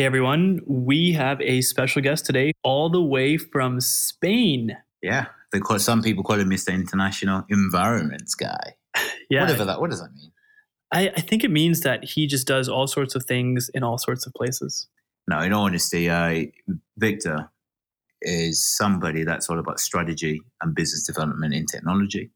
Hey everyone, we have a special guest today all the way from Spain. Yeah, they call, some people call him Mr. International Environments Guy. Yeah. What does that mean? I think it means that he just does all sorts of things in all sorts of places. No, in all honesty, Victor is somebody that's all about strategy and business development in technology.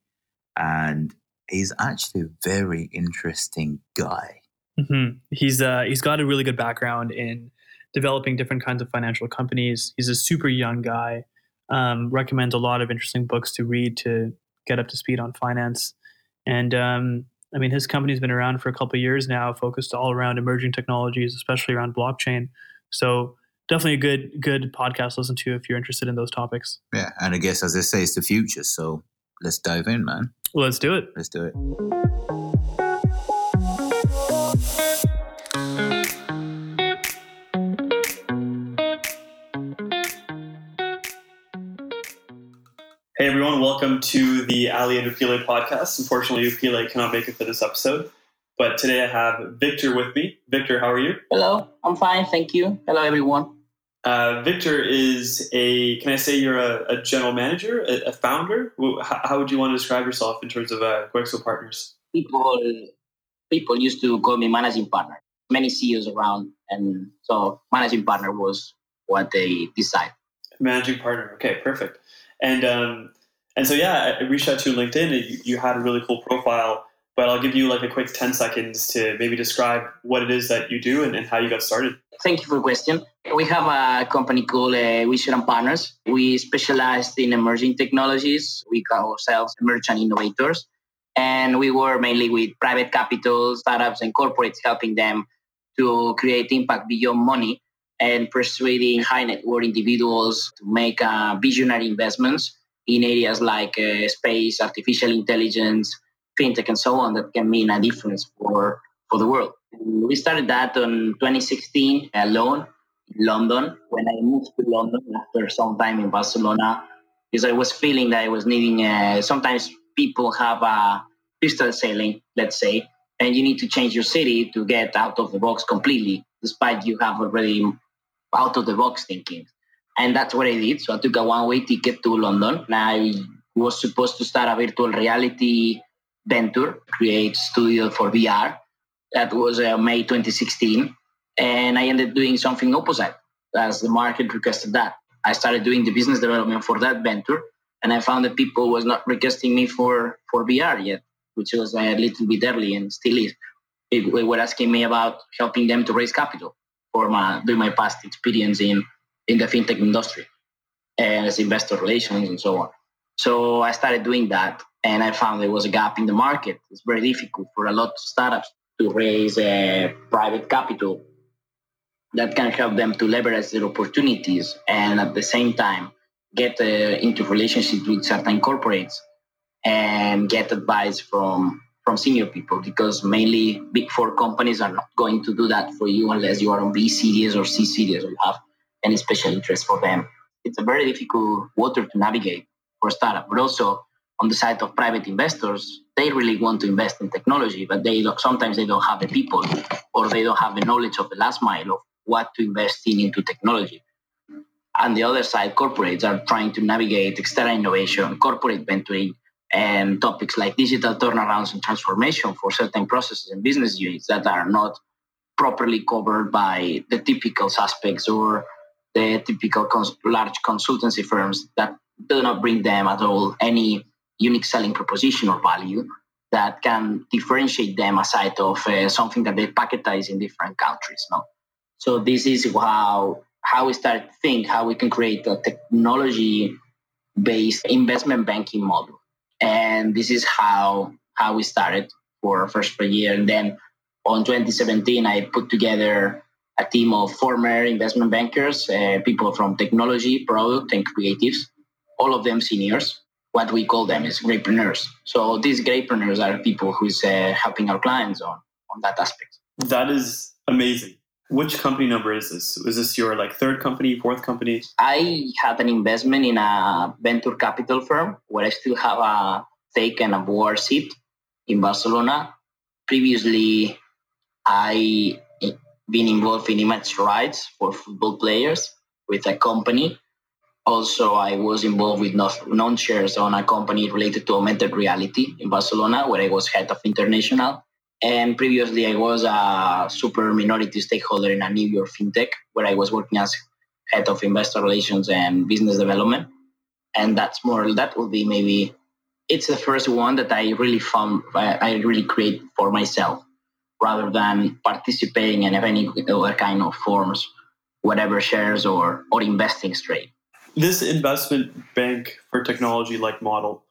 And he's actually a very interesting guy. Mm-hmm. He's got a really good background in developing different kinds of financial companies. He's a super young guy. Recommends a lot of interesting books to read to get up to speed on finance. And I mean, his company's been around for a couple of years now, focused all around emerging technologies, especially around blockchain. So definitely a good podcast to listen to if you're interested in those topics. Yeah, and I guess as they say, it's the future. So let's dive in, man. Well, let's do it. Let's do it. Hey everyone, welcome to the Ali and Upile podcast. Unfortunately, Upile cannot make it for this episode, but today I have Victor with me. Victor, how are you? Hello, I'm fine, thank you. Hello everyone. Victor is you're a general manager, a founder? How would you want to describe yourself in terms of Quexo Partners? People used to call me managing partner. Many CEOs around, and so managing partner was what they decided. Managing partner, okay, perfect. And so, yeah, I reached out to you on LinkedIn. You had a really cool profile, but I'll give you like a quick 10 seconds to maybe describe what it is that you do and how you got started. Thank you for the question. We have a company called Vision Partners. We specialize in emerging technologies. We call ourselves emergent innovators. And we work mainly with private capital, startups, and corporates, helping them to create impact beyond money and persuading high net worth individuals to make visionary investments in areas like space, artificial intelligence, fintech, and so on that can mean a difference for the world. We started that in 2016 alone in London. When I moved to London after some time in Barcelona, because I was feeling that I was needing, sometimes people have a crystal ceiling, let's say, and you need to change your city to get out of the box completely, despite you have already out-of-the-box thinking. And that's what I did. So I took a one-way ticket to London. And I was supposed to start a virtual reality venture, create studio for VR. That was May 2016. And I ended doing something opposite, as the market requested that. I started doing the business development for that venture. And I found that people was not requesting me for VR yet, which was a little bit early and still is. They were asking me about helping them to raise capital through my past experience in the fintech industry and as investor relations and so on. So I started doing that, and I found there was a gap in the market. It's very difficult for a lot of startups to raise private capital that can help them to leverage their opportunities and at the same time get into relationships with certain corporates and get advice from senior people, because mainly big four companies are not going to do that for you unless you are on B series or C series or you have any special interest for them. It's a very difficult water to navigate for a startup, but also on the side of private investors, they really want to invest in technology, but sometimes they don't have the people or they don't have the knowledge of the last mile of what to invest into technology. On the other side, corporates are trying to navigate external innovation, corporate venturing, and topics like digital turnarounds and transformation for certain processes and business units that are not properly covered by the typical suspects or the typical large consultancy firms that do not bring them at all any unique selling proposition or value that can differentiate them aside of something that they packetize in different countries. No? So this is how we start to think how we can create a technology-based investment banking model. And this is how we started for first per year. And then on 2017, I put together a team of former investment bankers, people from technology, product, and creatives, all of them seniors. What we call them is grapepreneurs. So these grapepreneurs are people who is helping our clients on that aspect. That is amazing. Which company number is this? Is this your third company, fourth company? I had an investment in a venture capital firm where I still have a stake and a board seat in Barcelona. Previously, I been involved in image rights for football players with a company. Also, I was involved with non-shares on a company related to augmented reality in Barcelona, where I was head of international. And previously, I was a super minority stakeholder in a New York fintech, where I was working as head of investor relations and business development. And that's more, that would be maybe, it's the first one that I really found, I really create for myself, rather than participating in any other kind of forms, whatever shares or investing straight. This investment bank for technology like model,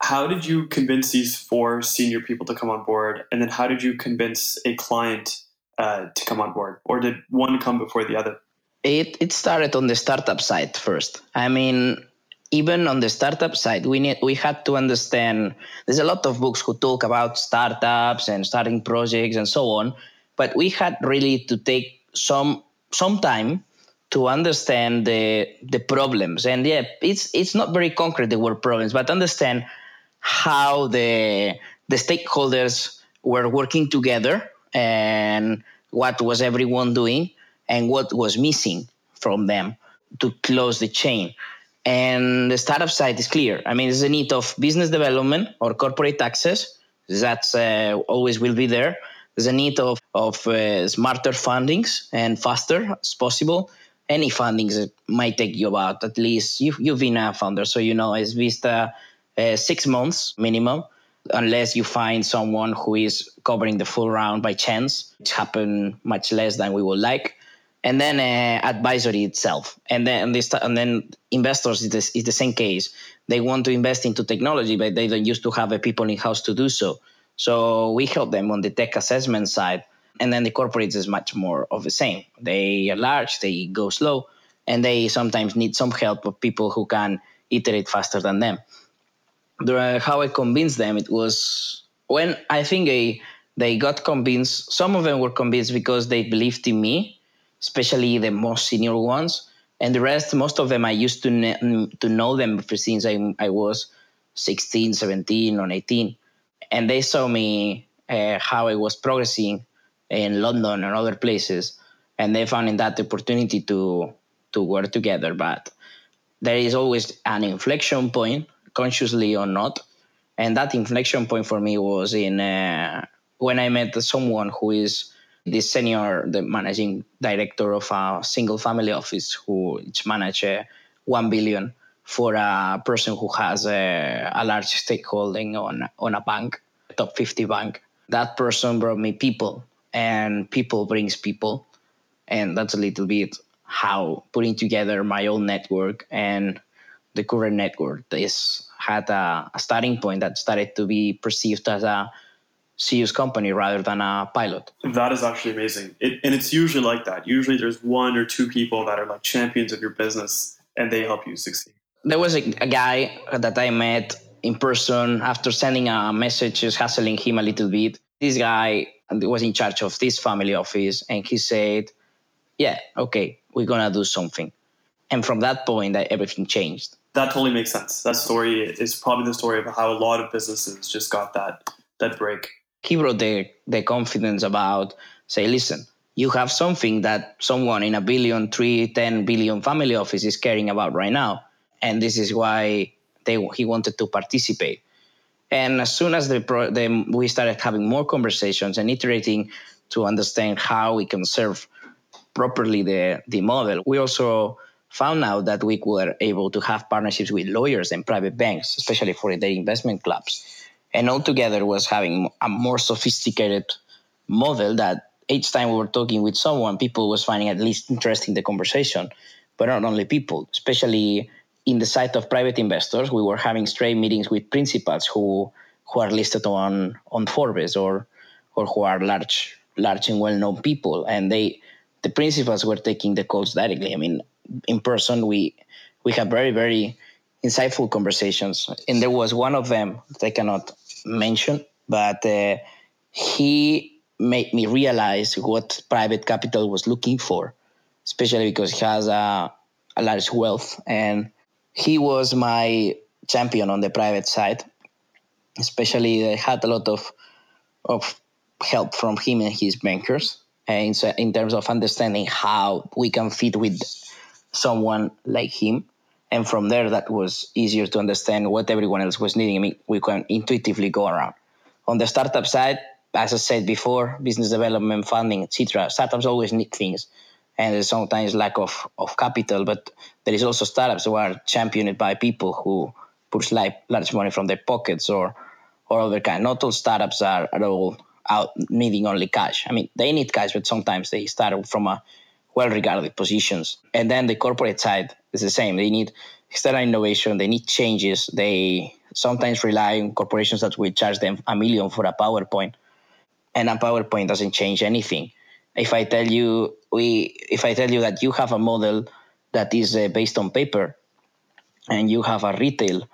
how did you convince these four senior people to come on board? And then how did you convince a client to come on board? Or did one come before the other? It started on the startup side first. I mean, even on the startup side, we had to understand, there's a lot of books who talk about startups and starting projects and so on, but we had really to take some time to understand the problems. And yeah, it's not very concrete, the word problems, but understand how the stakeholders were working together and what was everyone doing and what was missing from them to close the chain. And the startup side is clear. I mean, there's a need of business development or corporate access. That's always will be there. There's a need of smarter fundings and faster as possible. Any fundings might take you about, at least you've been a founder, so you know it's Vista 6 months minimum, unless you find someone who is covering the full round by chance, which happened much less than we would like. And then advisory itself, and then investors is the same case. They want to invest into technology, but they don't used to have a people in house to do so. So we help them on the tech assessment side. And then the corporates is much more of the same. They are large, they go slow, and they sometimes need some help of people who can iterate faster than them. How I convinced them, it was when I think they got convinced. Some of them were convinced because they believed in me, especially the most senior ones. And the rest, most of them, I used to know them since I was 16, 17, or 18. And they saw me how I was progressing in London and other places, and they found in that the opportunity to work together. But there is always an inflection point, consciously or not, and that inflection point for me was in when I met someone who is the senior, the managing director of a single family office, who manage 1 billion for a person who has a large stakeholding on a bank, top 50 bank. That person brought me people, and people brings people, and that's a little bit how putting together my own network and the current network had a starting point that started to be perceived as a serious company rather than a pilot. That is actually amazing. And it's usually like that. Usually there's one or two people that are like champions of your business and they help you succeed. There was a guy that I met in person after sending a message, just hassling him a little bit. This guy was in charge of this family office, and he said, yeah, okay, we're going to do something. And from that point, everything changed. That totally makes sense. That story is probably the story of how a lot of businesses just got that break. He brought the confidence about, say, listen, you have something that someone in a billion, 10 billion family office is caring about right now. And this is why he wanted to participate. And as soon as we started having more conversations and iterating to understand how we can serve properly the model, we also found out that we were able to have partnerships with lawyers and private banks, especially for their investment clubs. And altogether was having a more sophisticated model that each time we were talking with someone, people was finding at least interesting the conversation, but not only people, especially in the side of private investors. We were having straight meetings with principals who are listed on Forbes or who are large and well-known people. And the principals were taking the calls directly. I mean, in person, we had very, very insightful conversations. And there was one of them that I cannot mention, but he made me realize what private capital was looking for, especially because he has a large wealth. And he was my champion on the private side. Especially I had a lot of help from him and his bankers. in terms of understanding how we can fit with someone like him. And from there, that was easier to understand what everyone else was needing. I mean, we can intuitively go around. On the startup side, as I said before, business development, funding, etc. Startups always need things. And there's sometimes lack of capital, but there is also startups who are championed by people who push large money from their pockets or other kind. Not all startups are at all out needing only cash. I mean, they need cash, but sometimes they start from a well-regarded positions. And then the corporate side is the same. They need external innovation. They need changes. They sometimes rely on corporations that will charge them $1 million for a PowerPoint, and a PowerPoint doesn't change anything. If I tell you that you have a model that is based on paper, and you have a retail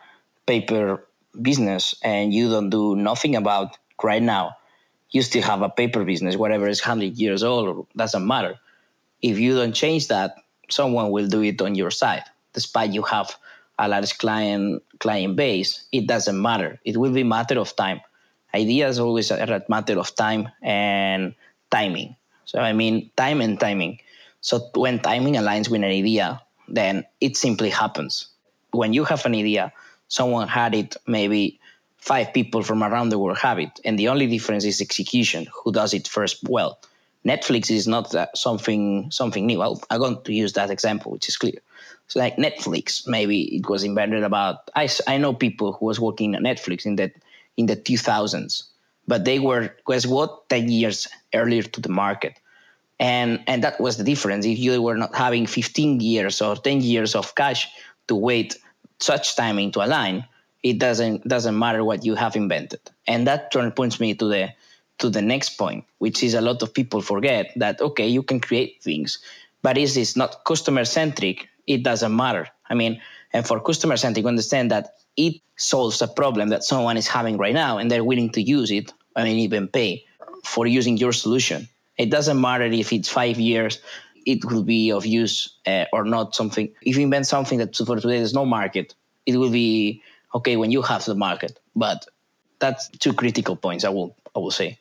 paper business, and you don't do nothing about right now, you still have a paper business, whatever is 100 years old, doesn't matter. If you don't change that, someone will do it on your side. Despite you have a large client base, it doesn't matter. It will be a matter of time. Ideas always are a matter of time and timing. So I mean, time and timing. So when timing aligns with an idea, then it simply happens. When you have an idea, someone had it, maybe 5 people from around the world have it. And the only difference is execution, who does it first well. Netflix is not something new. I'm going to use that example, which is clear. So like Netflix, maybe it was invented about, I know people who was working at Netflix in the 2000s, but they were, guess what, 10 years earlier to the market. And that was the difference. If you were not having 15 years or 10 years of cash to wait such timing to align, it doesn't matter what you have invented. And that turn points me to the next point, which is a lot of people forget that, okay, you can create things, but if it's not customer-centric, it doesn't matter. I mean, and for customer-centric, understand that it solves a problem that someone is having right now, and they're willing to use it, I mean, even pay for using your solution. It doesn't matter if it's 5 years, it will be of use or not something. If you invent something that for today there's no market, it will be okay when you have the market. But that's 2 critical points, I will say.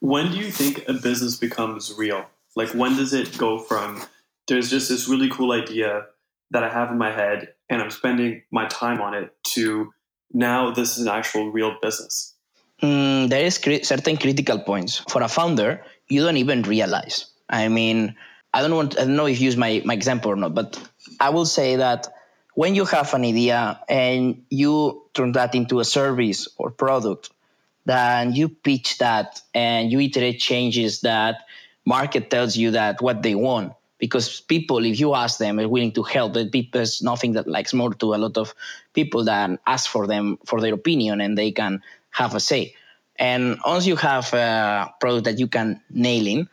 When do you think a business becomes real? Like, when does it go from, there's just this really cool idea that I have in my head and I'm spending my time on it, to now this is an actual real business? There is certain critical points. For a founder, you don't even realize. I mean, I don't know if you use my example or not, but I will say that when you have an idea and you turn that into a service or product, then you pitch that and you iterate changes that market tells you that what they want. Because people, if you ask them, are willing to help. There's nothing that likes more to a lot of people than ask for them for their opinion, and they can have a say. And once you have a product that you can nail in,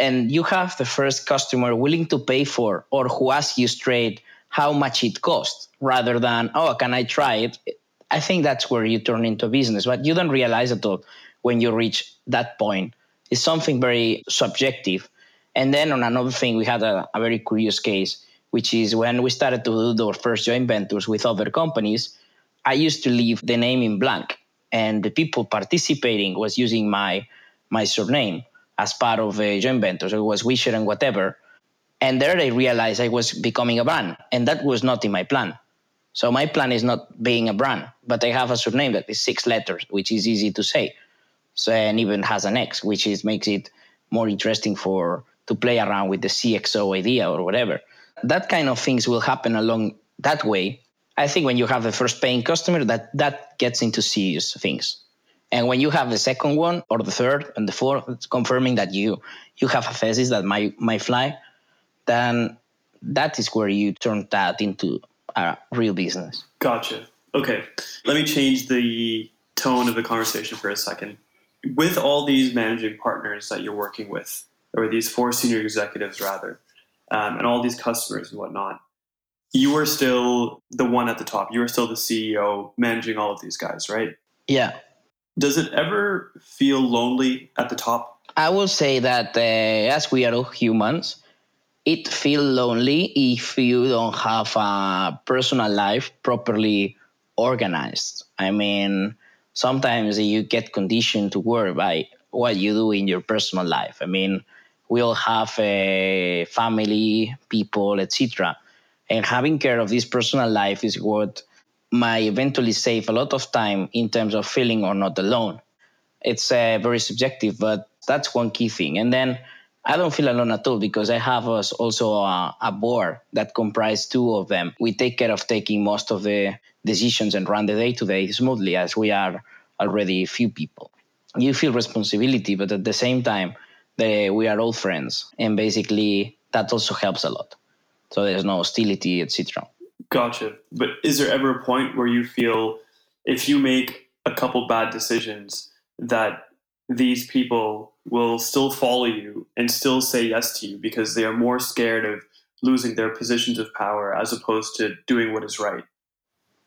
and you have the first customer willing to pay for, or who asks you straight how much it costs, rather than, oh, can I try it? I think that's where you turn into a business, but you don't realize at all when you reach that point. It's something very subjective. And then on another thing, we had a very curious case, which is when we started to do our first joint ventures with other companies, I used to leave the name in blank, and the people participating was using my surname as part of a joint venture. So it was Wisher and whatever. And there I realized I was becoming a brand, and that was not in my plan. So my plan is not being a brand, but I have a surname that is 6 letters, which is easy to say. So, and even has an X, which is makes it more interesting to play around with the CXO idea or whatever. That kind of things will happen along that way. I think when you have the first paying customer, that gets into serious things. And when you have the second one or the third and the fourth, it's confirming that you have a thesis that might fly, then that is where you turn that into a real business. Gotcha. Okay. Let me change the tone of the conversation for a second. With all these managing partners that you're working with, or these 4 senior executives rather, and all these customers and whatnot, you are still the one at the top. You are still the CEO managing all of these guys, right? Yeah. Does it ever feel lonely at the top? I will say that as we are all humans, it feels lonely if you don't have a personal life properly organized. I mean, sometimes you get conditioned to worry by what you do in your personal life. I mean, will have a family, people, etc. And having care of this personal life is what might eventually save a lot of time in terms of feeling or not alone. It's very subjective, but that's one key thing. And then I don't feel alone at all because I have also a board that comprises two of them. We take care of taking most of the decisions and run the day-to-day smoothly, as we are already few people. You feel responsibility, but at the same time, we are all friends. And basically, that also helps a lot. So there's no hostility, etc. Gotcha. But is there ever a point where you feel if you make a couple bad decisions that these people will still follow you and still say yes to you because they are more scared of losing their positions of power as opposed to doing what is right?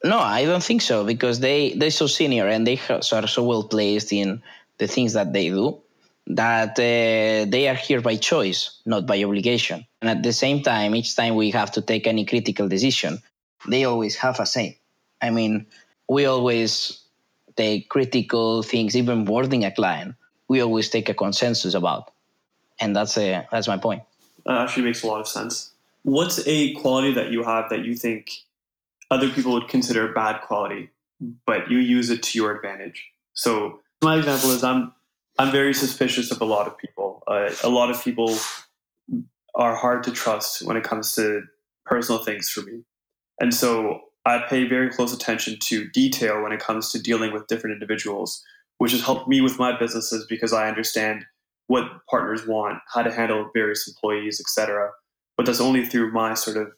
No, I don't think so, because they're so senior and they are so well placed in the things that they do that they are here by choice, not by obligation. And at the same time, each time we have to take any critical decision, they always have a say. I mean, we always take critical things, even boarding a client, we always take a consensus about. And that's my point. That actually makes a lot of sense. What's a quality that you have that you think other people would consider bad quality, but you use it to your advantage? So my example is I'm very suspicious of a lot of people. A lot of people are hard to trust when it comes to personal things for me. And so I pay very close attention to detail when it comes to dealing with different individuals, which has helped me with my businesses because I understand what partners want, how to handle various employees, etc. But that's only through my sort of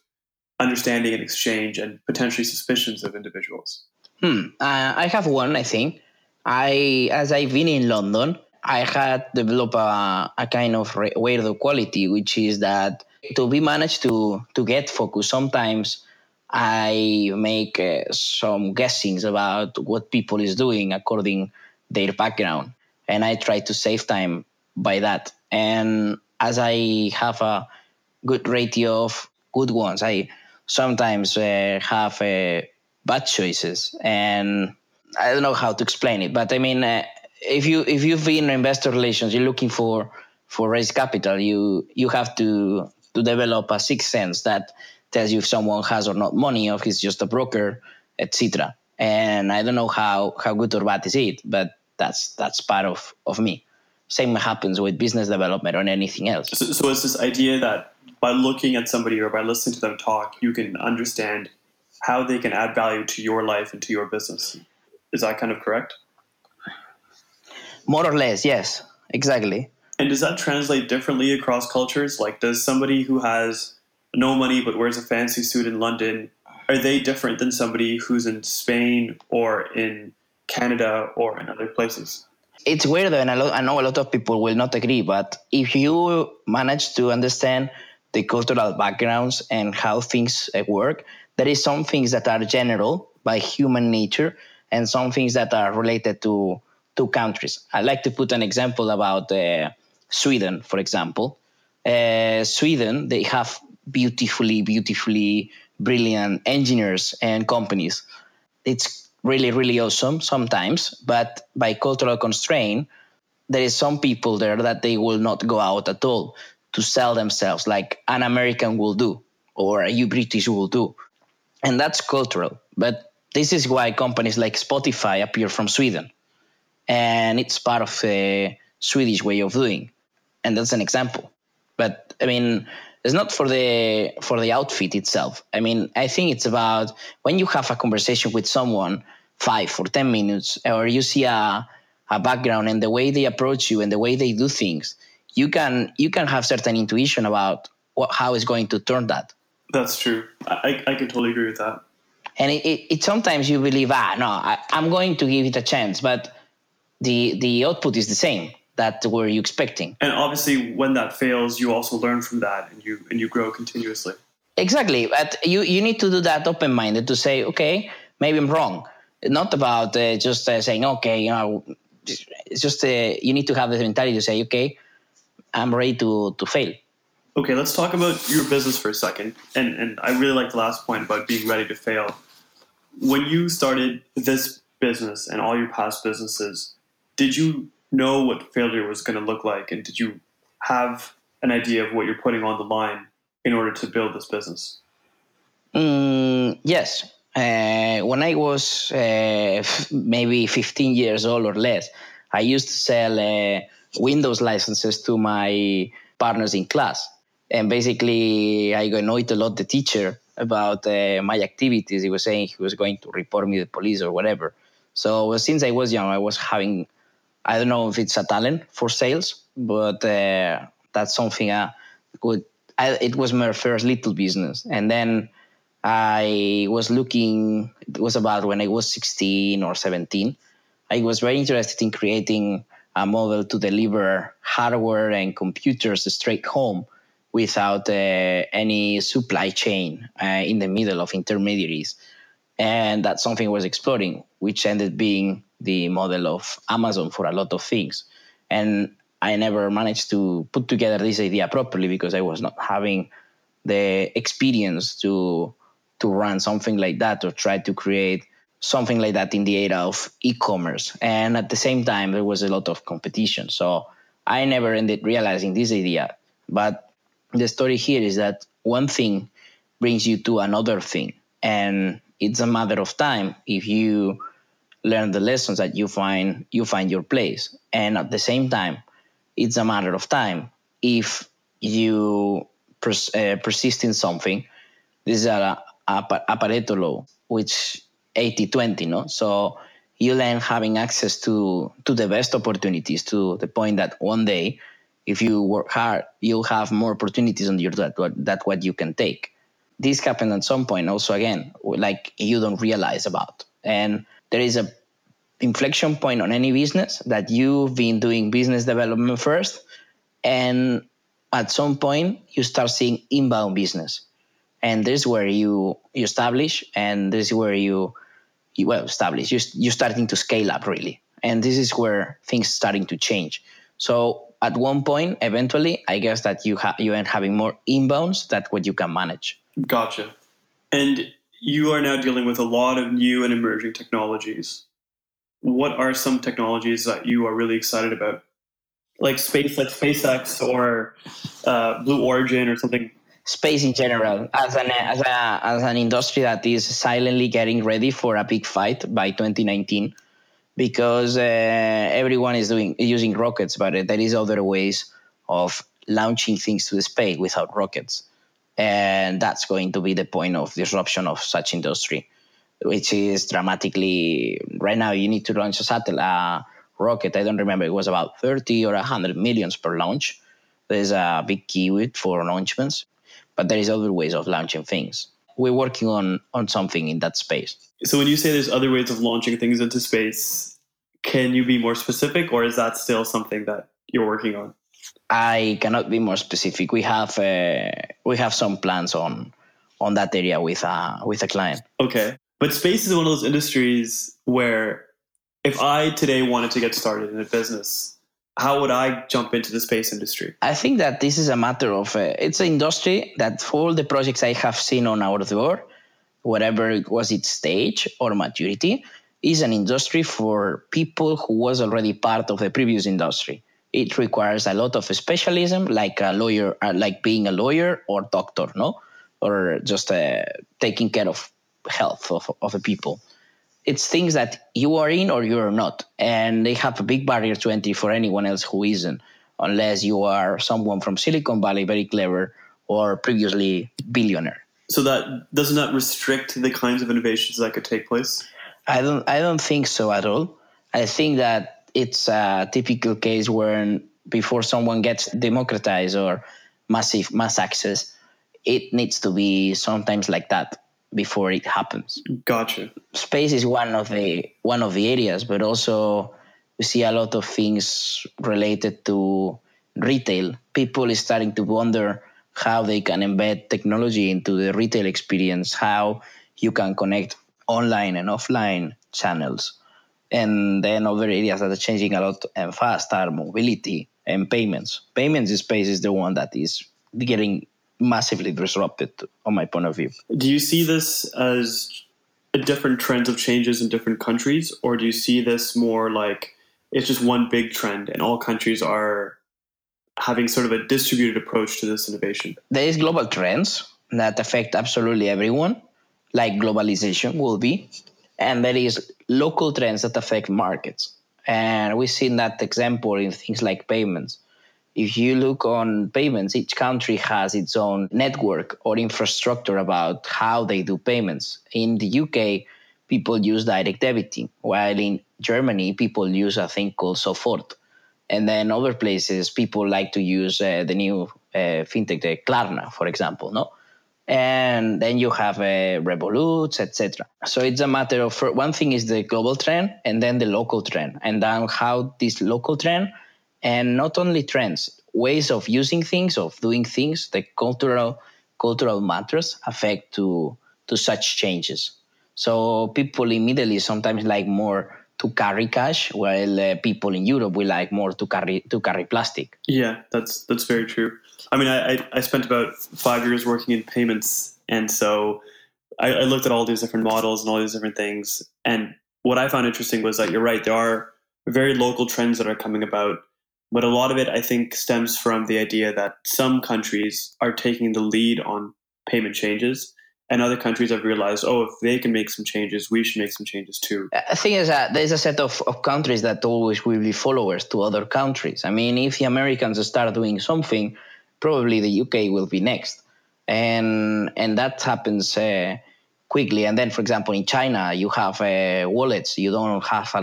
understanding and exchange and potentially suspicions of individuals. I have one, I think. As I've been in London, I had developed a kind of weirdo quality, which is that to be managed to get focused, sometimes I make some guessings about what people is doing according their background. And I try to save time by that. And as I have a good ratio of good ones, I sometimes have bad choices. And I don't know how to explain it, but I mean, if you've been in investor relations, you're looking for raise capital, you have to develop a sixth sense that tells you if someone has or not money, or if he's just a broker, etc. And I don't know how good or bad is it, but that's part of me. Same happens with business development or anything else. So it's this idea that by looking at somebody or by listening to them talk, you can understand how they can add value to your life and to your business. Is that kind of correct? More or less, yes, exactly. And does that translate differently across cultures? Like, does somebody who has no money but wears a fancy suit in London, are they different than somebody who's in Spain or in Canada or in other places? It's weird, and I know a lot of people will not agree, but if you manage to understand the cultural backgrounds and how things work, there is some things that are general by human nature and some things that are related to two countries. I like to put an example about Sweden, for example. Sweden, they have beautifully brilliant engineers and companies. It's really, really awesome sometimes, but by cultural constraint, there is some people there that they will not go out at all to sell themselves like an American will do or a British will do. And that's cultural. But this is why companies like Spotify appear from Sweden. And it's part of the Swedish way of doing. And that's an example. But I mean, it's not for the outfit itself. I mean, I think it's about when you have a conversation with someone 5 or 10 minutes, or you see a background and the way they approach you and the way they do things, you can have certain intuition about how it's going to turn that. That's true. I can totally agree with that. And it sometimes you believe, I'm going to give it a chance, but the output is the same that were you expecting. And obviously, when that fails, you also learn from that, and you grow continuously. Exactly, but you need to do that open-minded to say, okay, maybe I'm wrong. Not about just saying, okay, it's just you need to have the mentality to say, okay, I'm ready to fail. Okay, let's talk about your business for a second. And I really like the last point about being ready to fail. When you started this business and all your past businesses, did you know what failure was going to look like? And did you have an idea of what you're putting on the line in order to build this business? Yes. When I was maybe 15 years old or less, I used to sell Windows licenses to my partners in class. And basically, I annoyed a lot the teacher about my activities. He was saying he was going to report me to the police or whatever. So since I was young, I was having, I don't know if it's a talent for sales, but that's something it was my first little business. And then I was looking, it was about when I was 16 or 17, I was very interested in creating a model to deliver hardware and computers straight home without any supply chain in the middle of intermediaries. And that's something I was exploring, which ended being the model of Amazon for a lot of things. And I never managed to put together this idea properly because I was not having the experience to run something like that or try to create something like that in the era of e-commerce. And at the same time, there was a lot of competition. So I never ended realizing this idea. But the story here is that one thing brings you to another thing. And it's a matter of time. If you learn the lessons that you find your place. And at the same time, it's a matter of time. If you persist in something, this is a Pareto law, which 80-20, no? So you learn having access to the best opportunities, to the point that one day, if you work hard, you'll have more opportunities on your that what you can take. This happened at some point also, again, like you don't realize about. And there is a inflection point on any business that you've been doing business development first. And at some point, you start seeing inbound business. And this is where you establish, and this is where you establish. You're starting to scale up, really. And this is where things starting to change. So at one point, eventually, I guess that you end having more inbounds than what you can manage. Gotcha. And you are now dealing with a lot of new and emerging technologies. What are some technologies that you are really excited about? Like SpaceX or Blue Origin or something? Space in general, as an industry that is silently getting ready for a big fight by 2019, because everyone is using rockets, but there is other ways of launching things to the space without rockets. And that's going to be the point of disruption of such industry, which is dramatically, right now you need to launch a satellite, a rocket. I don't remember, it was about 30 or 100 millions per launch. There's a big keyword for launchments, but there is other ways of launching things. We're working on something in that space. So when you say there's other ways of launching things into space, can you be more specific, or is that still something that you're working on? I cannot be more specific. We have some plans on that area with a client. Okay. But space is one of those industries where if I today wanted to get started in a business, how would I jump into the space industry? I think that this is a matter of, it's an industry that for all the projects I have seen on our door, whatever it was its stage or maturity, is an industry for people who was already part of the previous industry. It requires a lot of specialism, like a lawyer, like being a lawyer or doctor, no, or just taking care of health of the people. It's things that you are in or you are not, and they have a big barrier to entry for anyone else who isn't, unless you are someone from Silicon Valley, very clever, or previously billionaire. So that does not restrict the kinds of innovations that could take place? I don't think so at all. I think that it's a typical case where before someone gets democratized or mass access, it needs to be sometimes like that before it happens. Gotcha. Space is one of the areas, but also we see a lot of things related to retail. People is starting to wonder how they can embed technology into the retail experience, how you can connect online and offline channels. And then other areas that are changing a lot and fast are mobility and payments. Payments in space is the one that is getting massively disrupted, on my point of view. Do you see this as different trends of changes in different countries, or do you see this more like it's just one big trend and all countries are having sort of a distributed approach to this innovation? There is global trends that affect absolutely everyone, like globalization will be, and there is local trends that affect markets. And we've seen that example in things like payments. If you look on payments, each country has its own network or infrastructure about how they do payments. In the UK, people use direct debiting, while in Germany, people use a thing called Sofort. And then other places, people like to use the new fintech, the Klarna, for example, no? And then you have Revolut, etc. So it's a matter of, one thing is the global trend and then the local trend, and then how this local trend, and not only trends, ways of using things, of doing things, the cultural matters affect to such changes. So people immediately sometimes like more to carry cash, while people in Europe will like more to carry plastic. Yeah, that's very true. I mean, I spent about 5 years working in payments, and so I looked at all these different models and all these different things. And what I found interesting was that you're right, there are very local trends that are coming about, but a lot of it, I think, stems from the idea that some countries are taking the lead on payment changes, and other countries have realized, oh, if they can make some changes, we should make some changes too. I think there's a set of countries that always will be followers to other countries. I mean, if the Americans start doing something, probably the UK will be next. And that happens quickly. And then, for example, in China, you have wallets. You don't have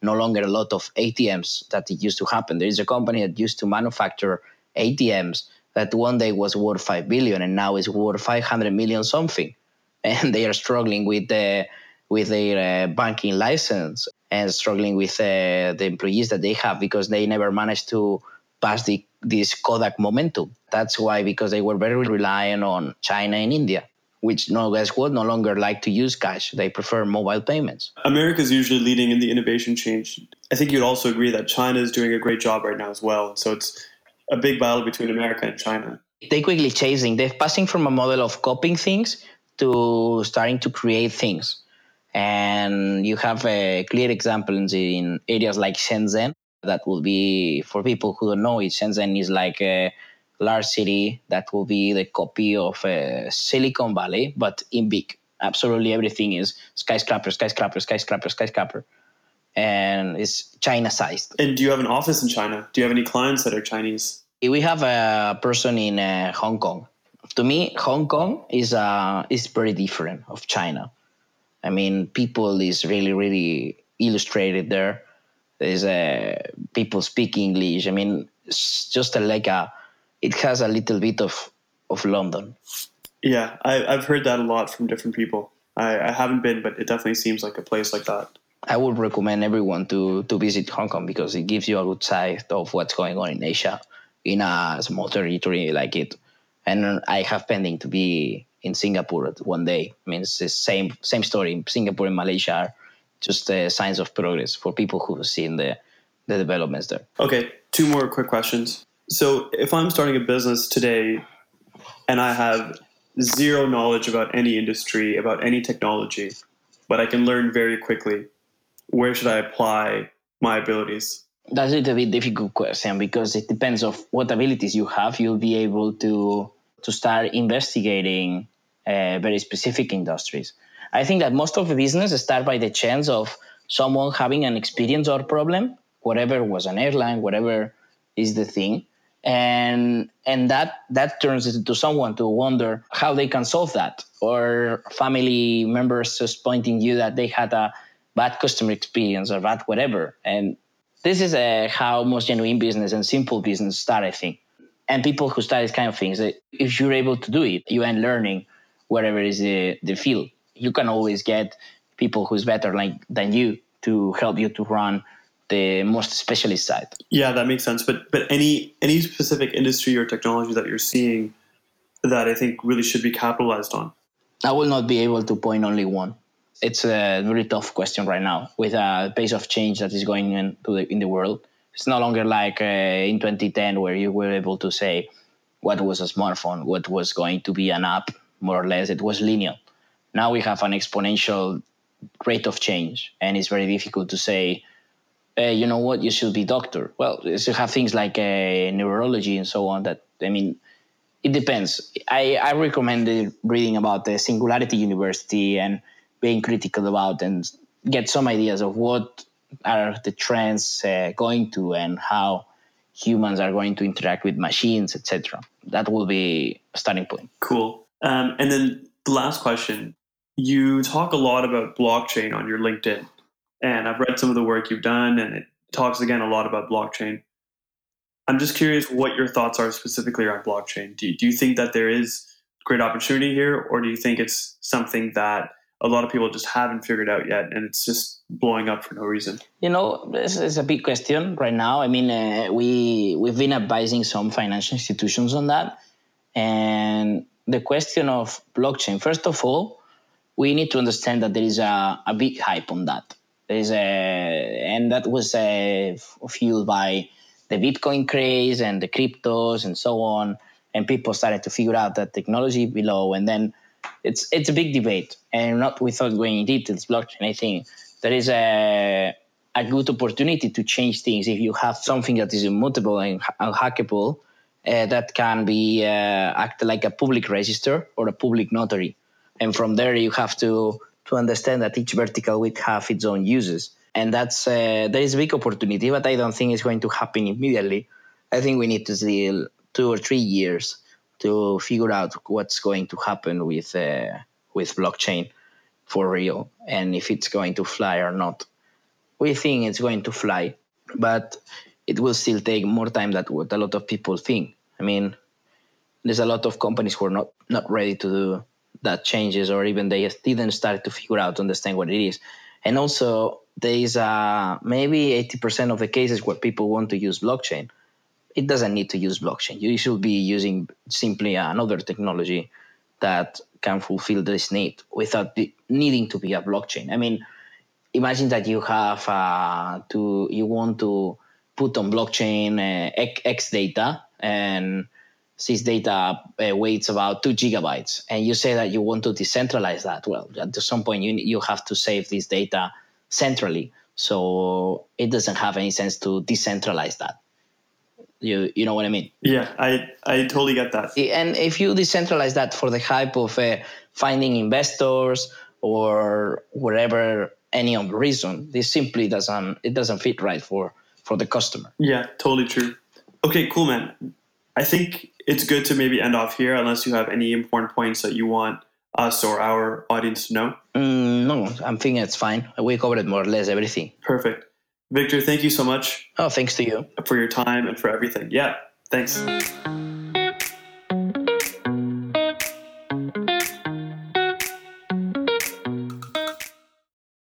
no longer a lot of ATMs that it used to happen. There is a company that used to manufacture ATMs that one day was worth $5 billion and now is worth $500 million something, and they are struggling with their banking license and struggling with the employees that they have because they never managed to pass this Kodak momentum. That's why, because they were very reliant on China and India, which no longer like to use cash. They prefer mobile payments. America is usually leading in the innovation change. I think you'd also agree that China is doing a great job right now as well. So it's a big battle between America and China. They're quickly chasing. They're passing from a model of copying things to starting to create things. And you have clear examples in areas like Shenzhen. That will be, for people who don't know it, Shenzhen is like a large city that will be the copy of Silicon Valley, but in big. Absolutely everything is skyscraper, skyscraper, skyscraper, skyscraper. And it's China-sized. And do you have an office in China? Do you have any clients that are Chinese? We have a person in Hong Kong. To me, Hong Kong is very different of China. I mean, people is really, really illustrated there. There's people speak English. I mean, it's just it has a little bit of London. Yeah, I've heard that a lot from different people. I haven't been, but it definitely seems like a place like that. I would recommend everyone to visit Hong Kong because it gives you a good sight of what's going on in Asia in a small territory like it. And I have pending to be in Singapore one day. I mean, it's the same story. Singapore and Malaysia are just signs of progress for people who have seen the developments there. Okay, two more quick questions. So if I'm starting a business today and I have zero knowledge about any industry, about any technology, but I can learn very quickly, where should I apply my abilities? That's a little bit difficult question because it depends on what abilities you have. You'll be able to start investigating very specific industries. I think that most of the business start by the chance of someone having an experience or problem, whatever was an airline, whatever is the thing. And that turns into someone to wonder how they can solve that. Or family members just pointing you that they had a bad customer experience or bad whatever. And this is how most genuine business and simple business start, I think. And people who start these kind of things, if you're able to do it, you end learning whatever is the field. You can always get people who's better than you to help you to run the most specialist side. Yeah, that makes sense. But any specific industry or technology that you're seeing that I think really should be capitalized on? I will not be able to point only one. It's a very tough question right now with a pace of change that is going in the world. It's no longer like in 2010 where you were able to say what was a smartphone, what was going to be an app, more or less. It was linear. Now we have an exponential rate of change, and it's very difficult to say you know what, you should be doctor. Well, you should have things like neurology and so on that, I mean, it depends. I recommended reading about the Singularity University and being critical about and get some ideas of what are the trends going to and how humans are going to interact with machines, etc. That will be a starting point. Cool. And then the last question, you talk a lot about blockchain on your LinkedIn, and I've read some of the work you've done, and it talks again a lot about blockchain. I'm just curious what your thoughts are specifically around blockchain. Do you think that there is great opportunity here, or do you think it's something that a lot of people just haven't figured out yet and it's just blowing up for no reason? You know, this is a big question right now. I mean, we've been advising some financial institutions on that. And the question of blockchain, first of all, we need to understand that there is a big hype on that. And that was fueled by the Bitcoin craze and the cryptos and so on. And people started to figure out that technology below. And then it's a big debate. And not without going in details, blockchain, I think there is a good opportunity to change things if you have something that is immutable and unhackable that can be act like a public register or a public notary. And from there, you have to understand that each vertical will have its own uses. And there is a big opportunity, but I don't think it's going to happen immediately. I think we need to see 2 or 3 years to figure out what's going to happen with blockchain for real and if it's going to fly or not. We think it's going to fly, but it will still take more time than what a lot of people think. I mean, there's a lot of companies who are not ready to do that changes, or even they didn't start to figure out, understand what it is. And also, there is maybe 80% of the cases where people want to use blockchain. It doesn't need to use blockchain. You should be using simply another technology that can fulfill this need without needing to be a blockchain. I mean, imagine that you have you want to put on blockchain X data, and this data weighs about 2 gigabytes, and you say that you want to decentralize that. Well, at some point you have to save this data centrally, so it doesn't have any sense to decentralize that. You know what I mean? Yeah, I totally get that. And if you decentralize that for the hype of finding investors or whatever, any other reason, this simply doesn't fit right for the customer. Yeah, totally true. Okay, cool, man. I think it's good to maybe end off here unless you have any important points that you want us or our audience to know. No, I'm thinking it's fine. We covered more or less everything. Perfect. Victor, thank you so much. Oh, thanks to you. For your time and for everything. Yeah, thanks.